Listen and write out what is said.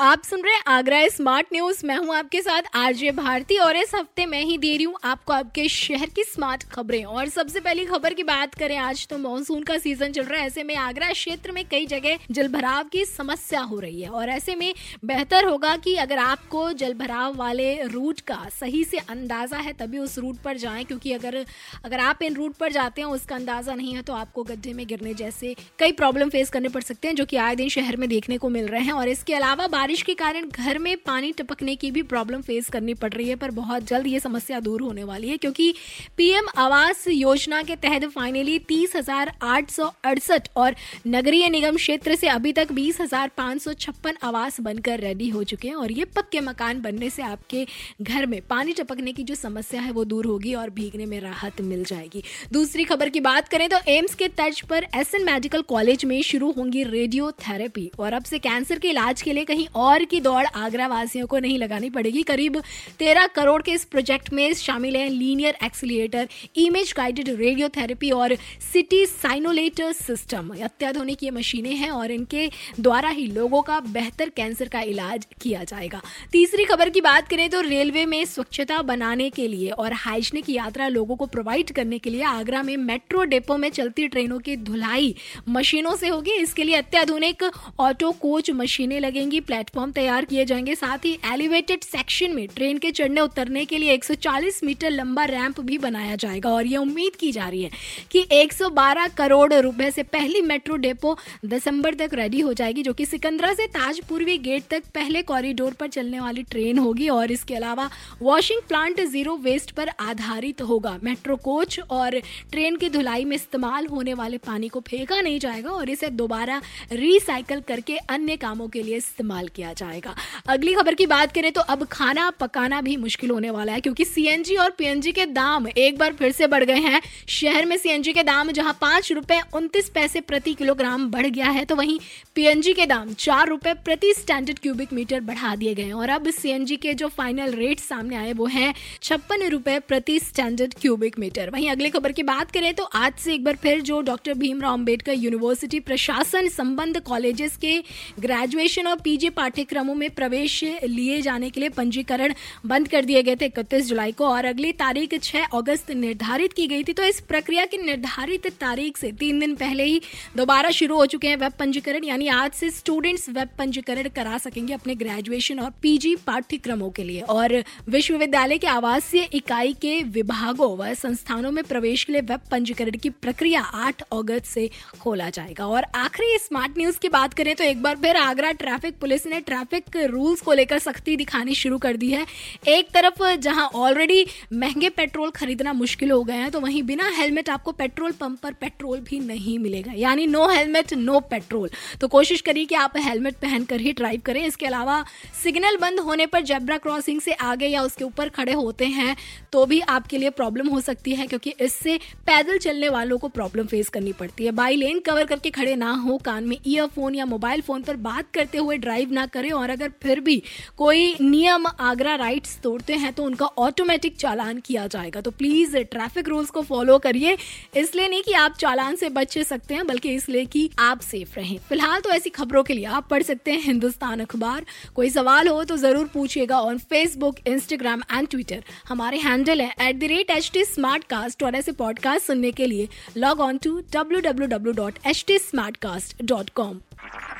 आप सुन रहे हैं आगरा स्मार्ट न्यूज। मैं हूं आपके साथ आरजे भारती और इस हफ्ते मैं ही दे रही हूं आपको आपके शहर की स्मार्ट खबरें। और सबसे पहली खबर की बात करें, आज तो मॉनसून का सीजन चल रहा है, ऐसे में आगरा क्षेत्र में कई जगह जलभराव की समस्या हो रही है और ऐसे में बेहतर होगा कि अगर आपको जलभराव वाले रूट का सही से अंदाजा है तभी उस रूट पर जाएं, क्योंकि अगर आप इन रूट पर जाते हैं उसका अंदाजा नहीं है तो आपको गड्ढे में गिरने जैसे कई प्रॉब्लम फेस करने पड़ सकते हैं, जो कि आए दिन शहर में देखने को मिल रहे हैं। और इसके अलावा बारिश के कारण घर में पानी टपकने की भी प्रॉब्लम फेस करनी पड़ रही है, पर बहुत जल्द ये समस्या दूर होने वाली है क्योंकि पीएम आवास योजना के तहत फाइनली 30,868 और नगरीय निगम क्षेत्र से अभी तक 20,556 आवास बनकर रेडी हो चुके हैं। और ये पक्के मकान बनने से आपके घर में पानी टपकने की जो समस्या है वो दूर होगी और भीगने में राहत मिल जाएगी। दूसरी खबर की बात करें तो एम्स के तर्ज पर एसएन मेडिकल कॉलेज में शुरू होंगी रेडियोथेरेपी और अब से कैंसर के इलाज के लिए कहीं और की दौड़ आगरा वासियों को नहीं लगानी पड़ेगी। करीब 13 करोड़ के इस प्रोजेक्ट में शामिल है linear accelerator, image guided radiotherapy और सिटी साइनोलेटर सिस्टम। अत्याधुनिक ये मशीनें हैं और इनके द्वारा ही लोगों का बेहतर कैंसर का इलाज किया जाएगा। तीसरी खबर की बात करें तो रेलवे में स्वच्छता बनाने के लिए और हाइजीनिक यात्रा लोगों को प्रोवाइड करने के लिए आगरा में मेट्रो डिपो में चलती ट्रेनों की धुलाई मशीनों से होगी। इसके लिए अत्याधुनिक ऑटो कोच मशीनें लगेंगी, प्लेटफॉर्म तैयार किए जाएंगे, साथ ही एलिवेटेड सेक्शन में ट्रेन के चढ़ने उतरने के लिए 140 मीटर लंबा रैंप भी बनाया जाएगा। और ये उम्मीद की जा रही है कि 112 करोड़ रुपए से पहली मेट्रो डेपो दिसंबर तक रेडी हो जाएगी, जो कि सिकंदरा से ताज पूर्वी गेट तक पहले कॉरिडोर पर चलने वाली ट्रेन होगी। और इसके अलावा वॉशिंग प्लांट जीरो वेस्ट पर आधारित होगा। मेट्रो कोच और ट्रेन की धुलाई में इस्तेमाल होने वाले पानी को फेंका नहीं जाएगा और इसे दोबारा रिसाइकल करके अन्य कामों के लिए इस्तेमाल किया जाएगा। अगली खबर की बात करें तो अब खाना पकाना भी मुश्किल होने वाला है क्योंकि सीएनजी और पीएनजी के दाम एक बार फिर से बढ़ गए हैं। शहर में सीएनजी के दाम जहां 5.29 रुपए प्रति किलोग्राम बढ़ गया है तो वहीं पीएनजी के दाम 4 रुपए प्रति स्टैंडर्ड क्यूबिक मीटर बढ़ा दिए गए हैं। और अब सीएनजी के जो फाइनल रेट सामने आए वो है 56 रुपए प्रति स्टैंडर्ड क्यूबिक मीटर। वहीं अगली खबर की बात करें तो आज से एक बार फिर जो डॉक्टर भीमराव अंबेडकर यूनिवर्सिटी प्रशासन संबंध कॉलेजेस के ग्रेजुएशन और पीजी पाठ्यक्रमों में प्रवेश लिए जाने के लिए पंजीकरण बंद कर दिए गए थे 31 जुलाई को और अगली तारीख 6 अगस्त निर्धारित की गई थी। तो इस प्रक्रिया की निर्धारित तारीख से 3 दिन पहले ही दोबारा शुरू हो चुके हैं वेब पंजीकरण, यानी आज से स्टूडेंट्स वेब पंजीकरण करा सकेंगे अपने ग्रेजुएशन और पीजी पाठ्यक्रमों के लिए। और विश्वविद्यालय के आवासीय इकाई के विभागों व संस्थानों में प्रवेश के लिए वेब पंजीकरण की प्रक्रिया 8 अगस्त से खोला जाएगा। और आखिरी स्मार्ट न्यूज की बात करें तो एक बार फिर आगरा ट्रैफिक पुलिस ने ट्रैफिक रूल्स को लेकर सख्ती दिखानी शुरू कर दी है। एक तरफ जहां ऑलरेडी महंगे पेट्रोल खरीदना मुश्किल हो गया है तो वहीं बिना हेलमेट आपको पेट्रोल पंप पर पेट्रोल भी नहीं मिलेगा, यानी नो हेलमेट नो पेट्रोल। तो कोशिश करिए कि आप हेलमेट पहनकर ही ड्राइव करें। इसके अलावा सिग्नल बंद होने पर जेब्रा क्रॉसिंग से आगे या उसके ऊपर खड़े होते हैं तो भी आपके लिए प्रॉब्लम हो सकती है क्योंकि इससे पैदल चलने वालों को प्रॉब्लम फेस करनी पड़ती है। बाई लेन कवर करके खड़े ना हो, कान में ईयरफोन या मोबाइल फोन पर बात करते हुए ड्राइव ना करें और अगर फिर भी कोई नियम आगरा राइट्स तोड़ते हैं तो उनका ऑटोमेटिक चालान किया जाएगा। तो प्लीज ट्रैफिक रूल्स को फॉलो करिए, इसलिए नहीं कि आप चालान से बच सकते हैं बल्कि इसलिए कि आप सेफ रहें। फिलहाल तो ऐसी खबरों के लिए आप पढ़ सकते हैं हिंदुस्तान अखबार। कोई सवाल हो तो जरूर पूछिएगा on Facebook, Instagram and Twitter. हमारे हैंडल है @HT Smartcast और ऐसे पॉडकास्ट सुनने के लिए लॉग ऑन टू www.htsmartcast.com।